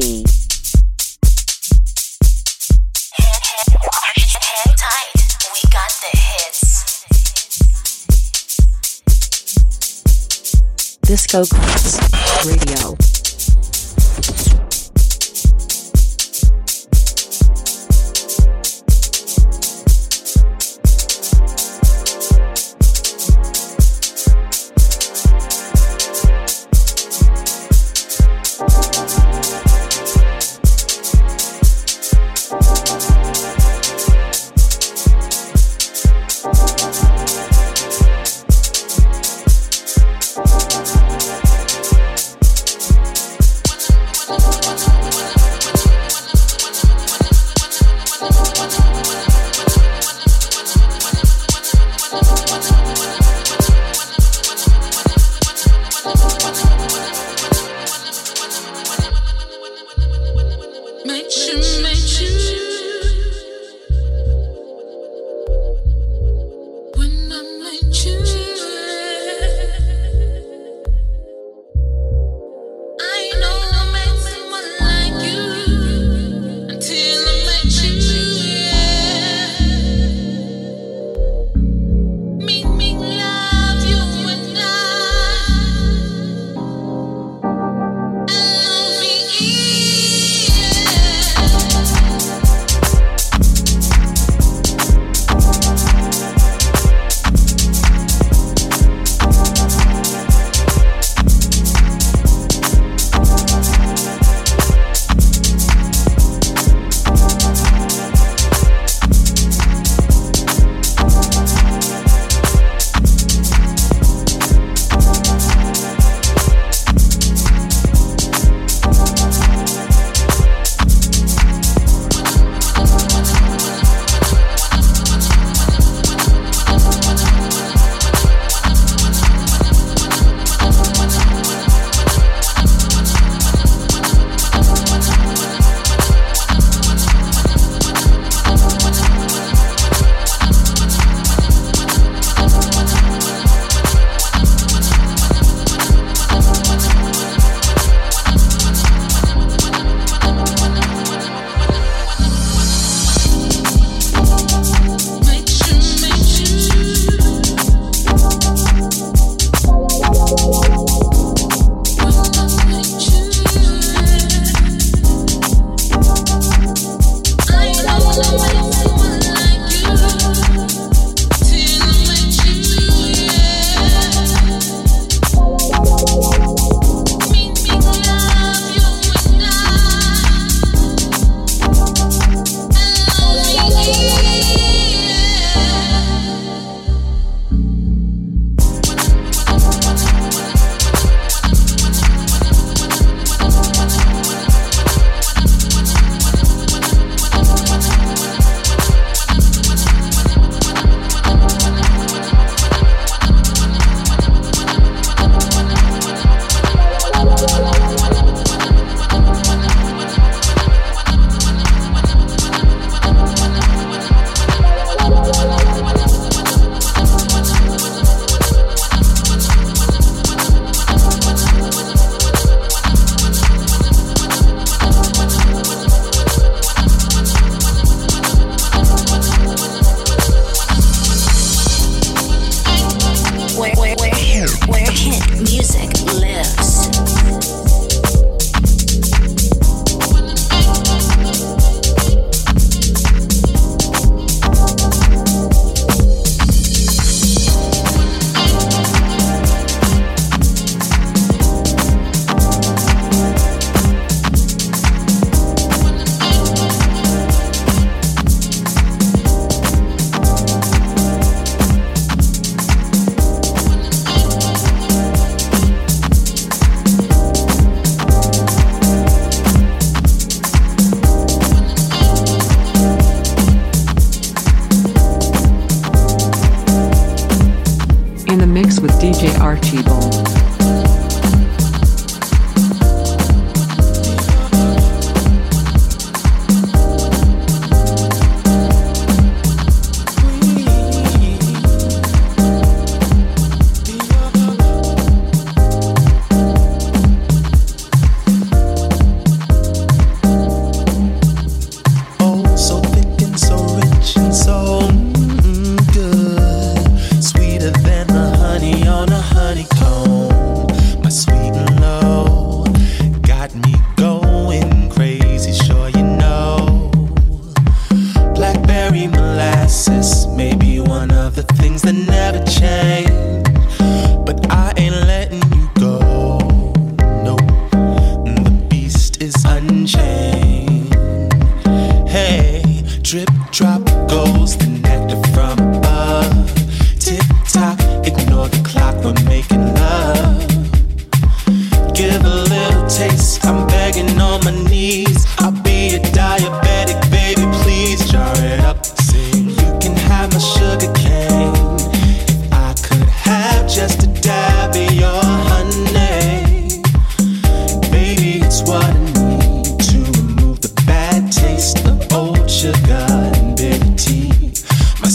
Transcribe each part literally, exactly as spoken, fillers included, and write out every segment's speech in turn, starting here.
D. Head, head, head tight. We got the hits. Disco Clubs Radio. Strawberry molasses, maybe one of the things that never change. But I ain't letting you go, no, the beast is unchained. Hey, drip drop goes the nectar from above. Tick tock, ignore the clock, we're making love. Give a little taste, I'm begging on my knees. I'll be a diabetic, baby, please jar it up. See, you can have my sugar cane. If I could have just a dab of your honey, baby, it's what I need to remove the bad taste of old sugar and bitter tea. My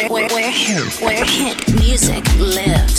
Where, where, where hit music lives.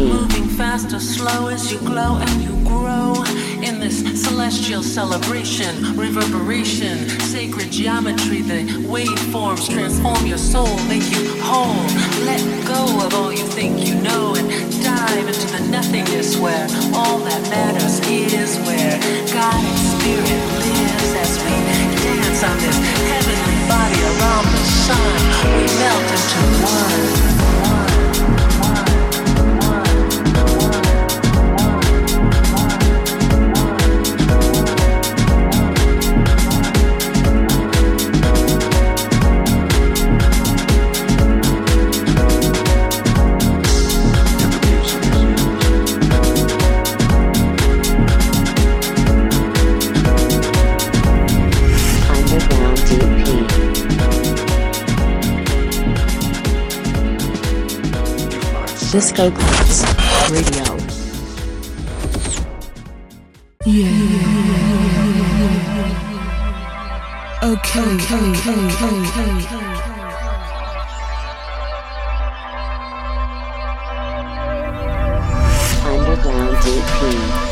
Moving fast or slow as you glow and you grow in this celestial celebration, reverberation, sacred geometry. The waveforms transform your soul, make you whole. Let go of all you think you know and dive into the nothingness where all that matters is, where God's spirit lives as we dance on this heavenly body around the sun. We melt into one. Disco Clubs Radio. Yeah. Okay. Okay. Okay. Okay. Underground D P.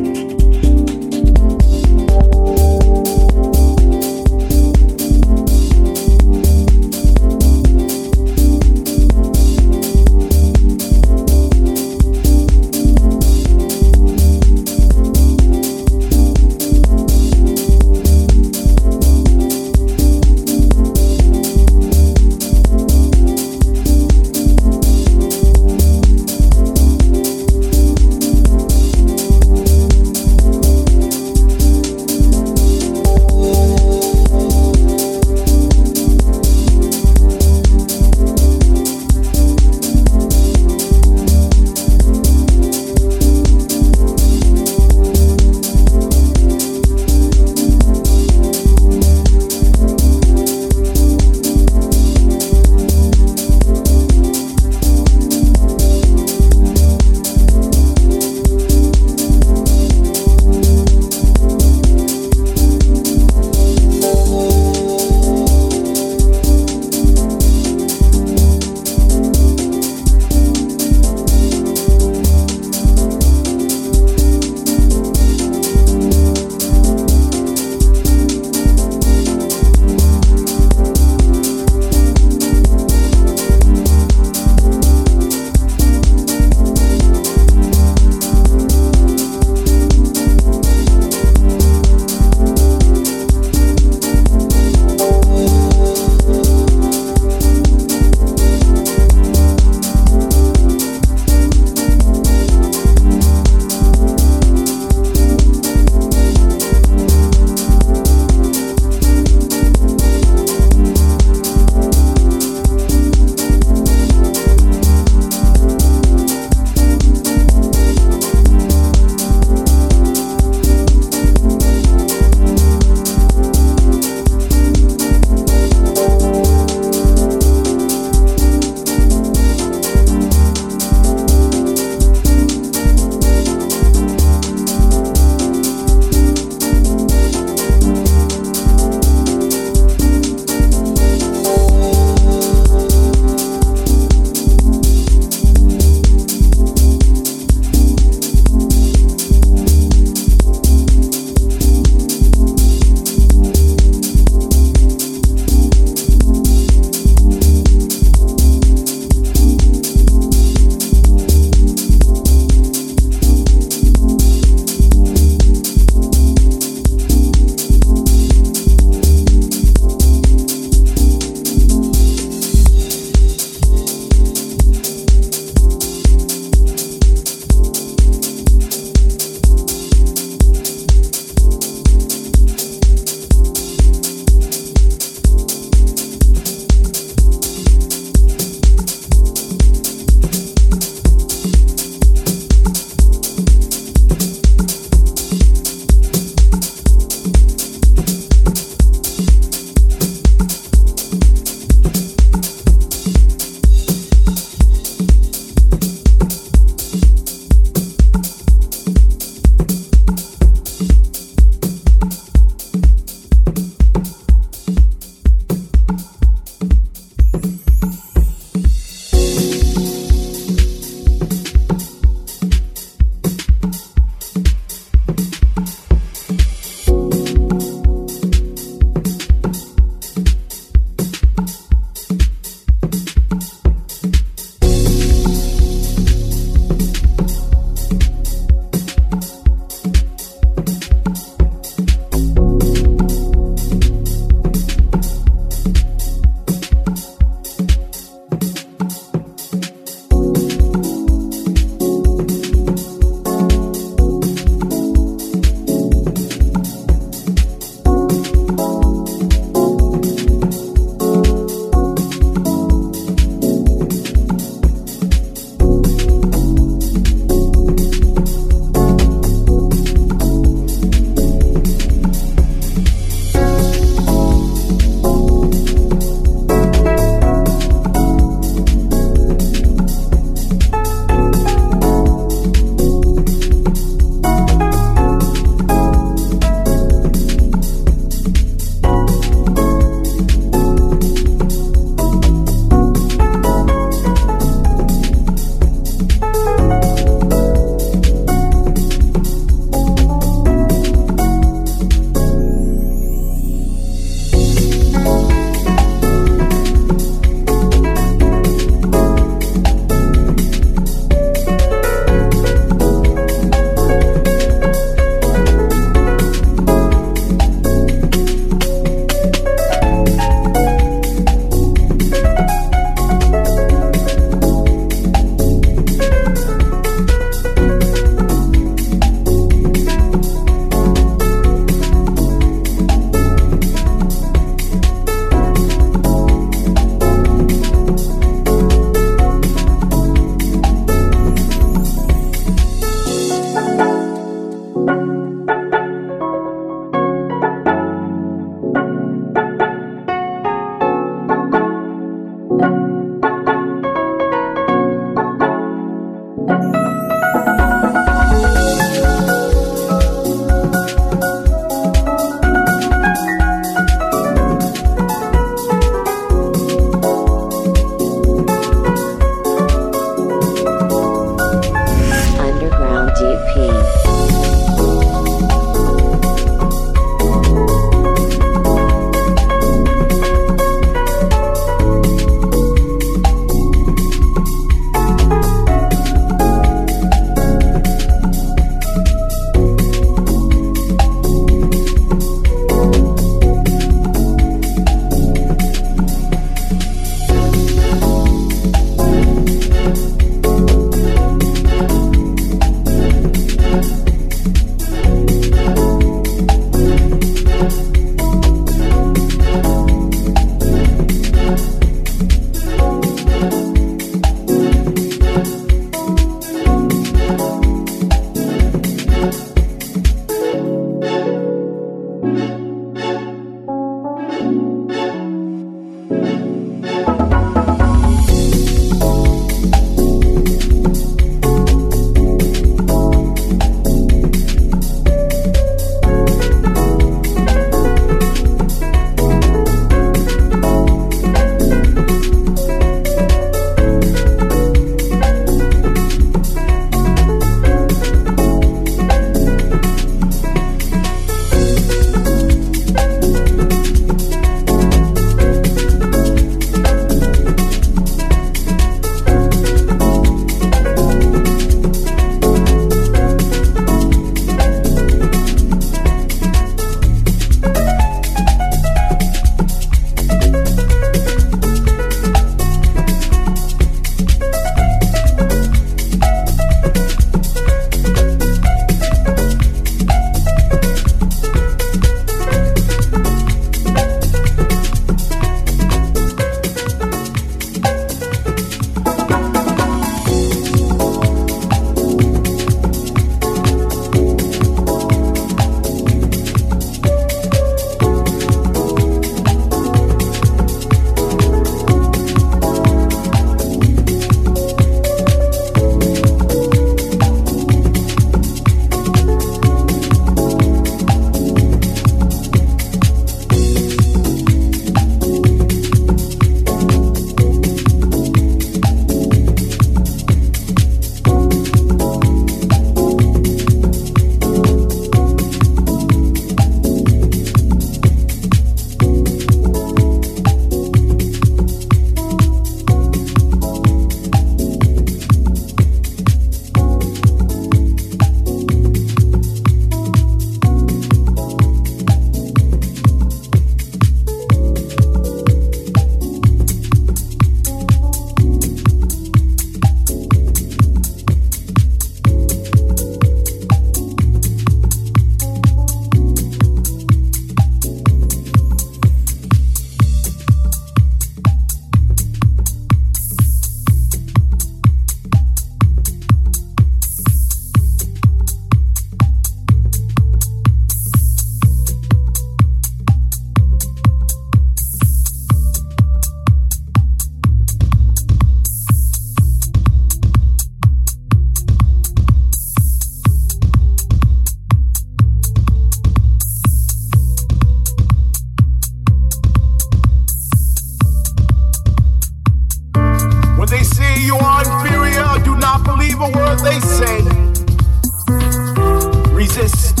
exist.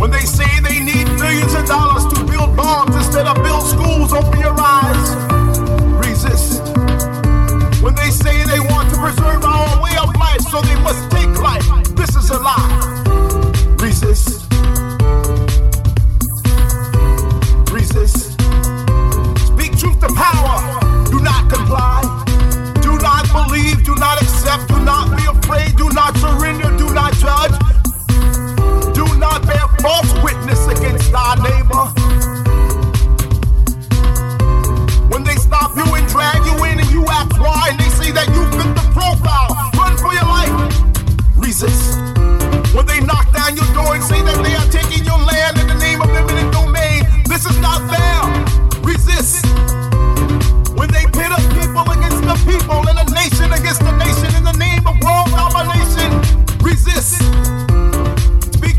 When they say they need millions of dollars to build bombs instead of build schools, open your eyes, resist. When they say they want to preserve our way of life, so they must take life, this is a lie, resist. Resist. Speak truth to power, do not comply. Do not believe, do not accept, do not be afraid, do not surrender, do not judge. Do not bear false witness against thy neighbor. When they stop you and drag you in and you act why, and they say that you fit the profile, run for your life, resist. When they knock down your door and say that they are taking your land in the name of eminent domain, this is not fair, resist. When they pit up people against the people and a nation against the nation in the name of world domination, resist.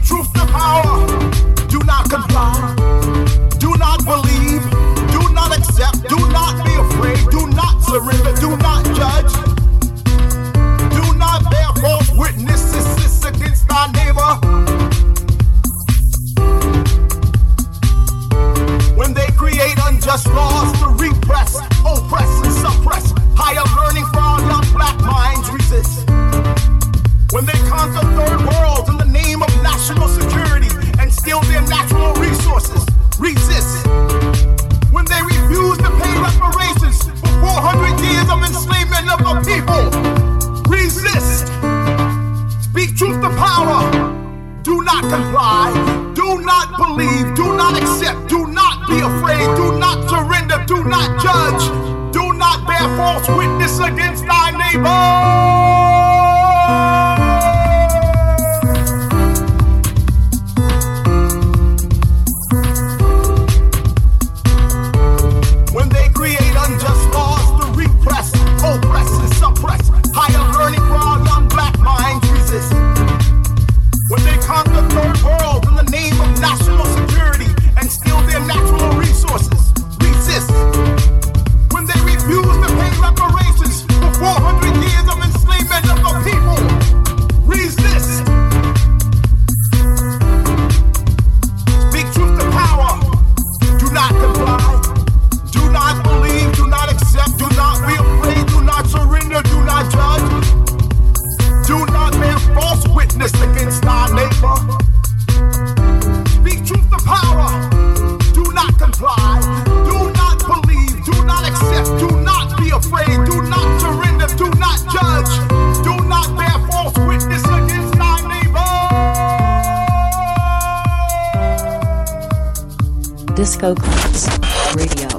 Truth to power, do not comply, do not believe, do not accept, do not be afraid, do not surrender, do not judge, do not bear false witnesses against thy neighbor. When they create unjust laws to repress, oppress and suppress higher learning for our young black minds, resist. When they conquer third worlds in the name of national security and steal their natural resources, resist. When they refuse to pay reparations for four hundred years of enslavement of the people, resist. Speak truth to power, do not comply, do not believe, do not accept, do not be afraid, do not surrender, do not judge, do not bear false witness against thy neighbor. Disco Clubs Radio.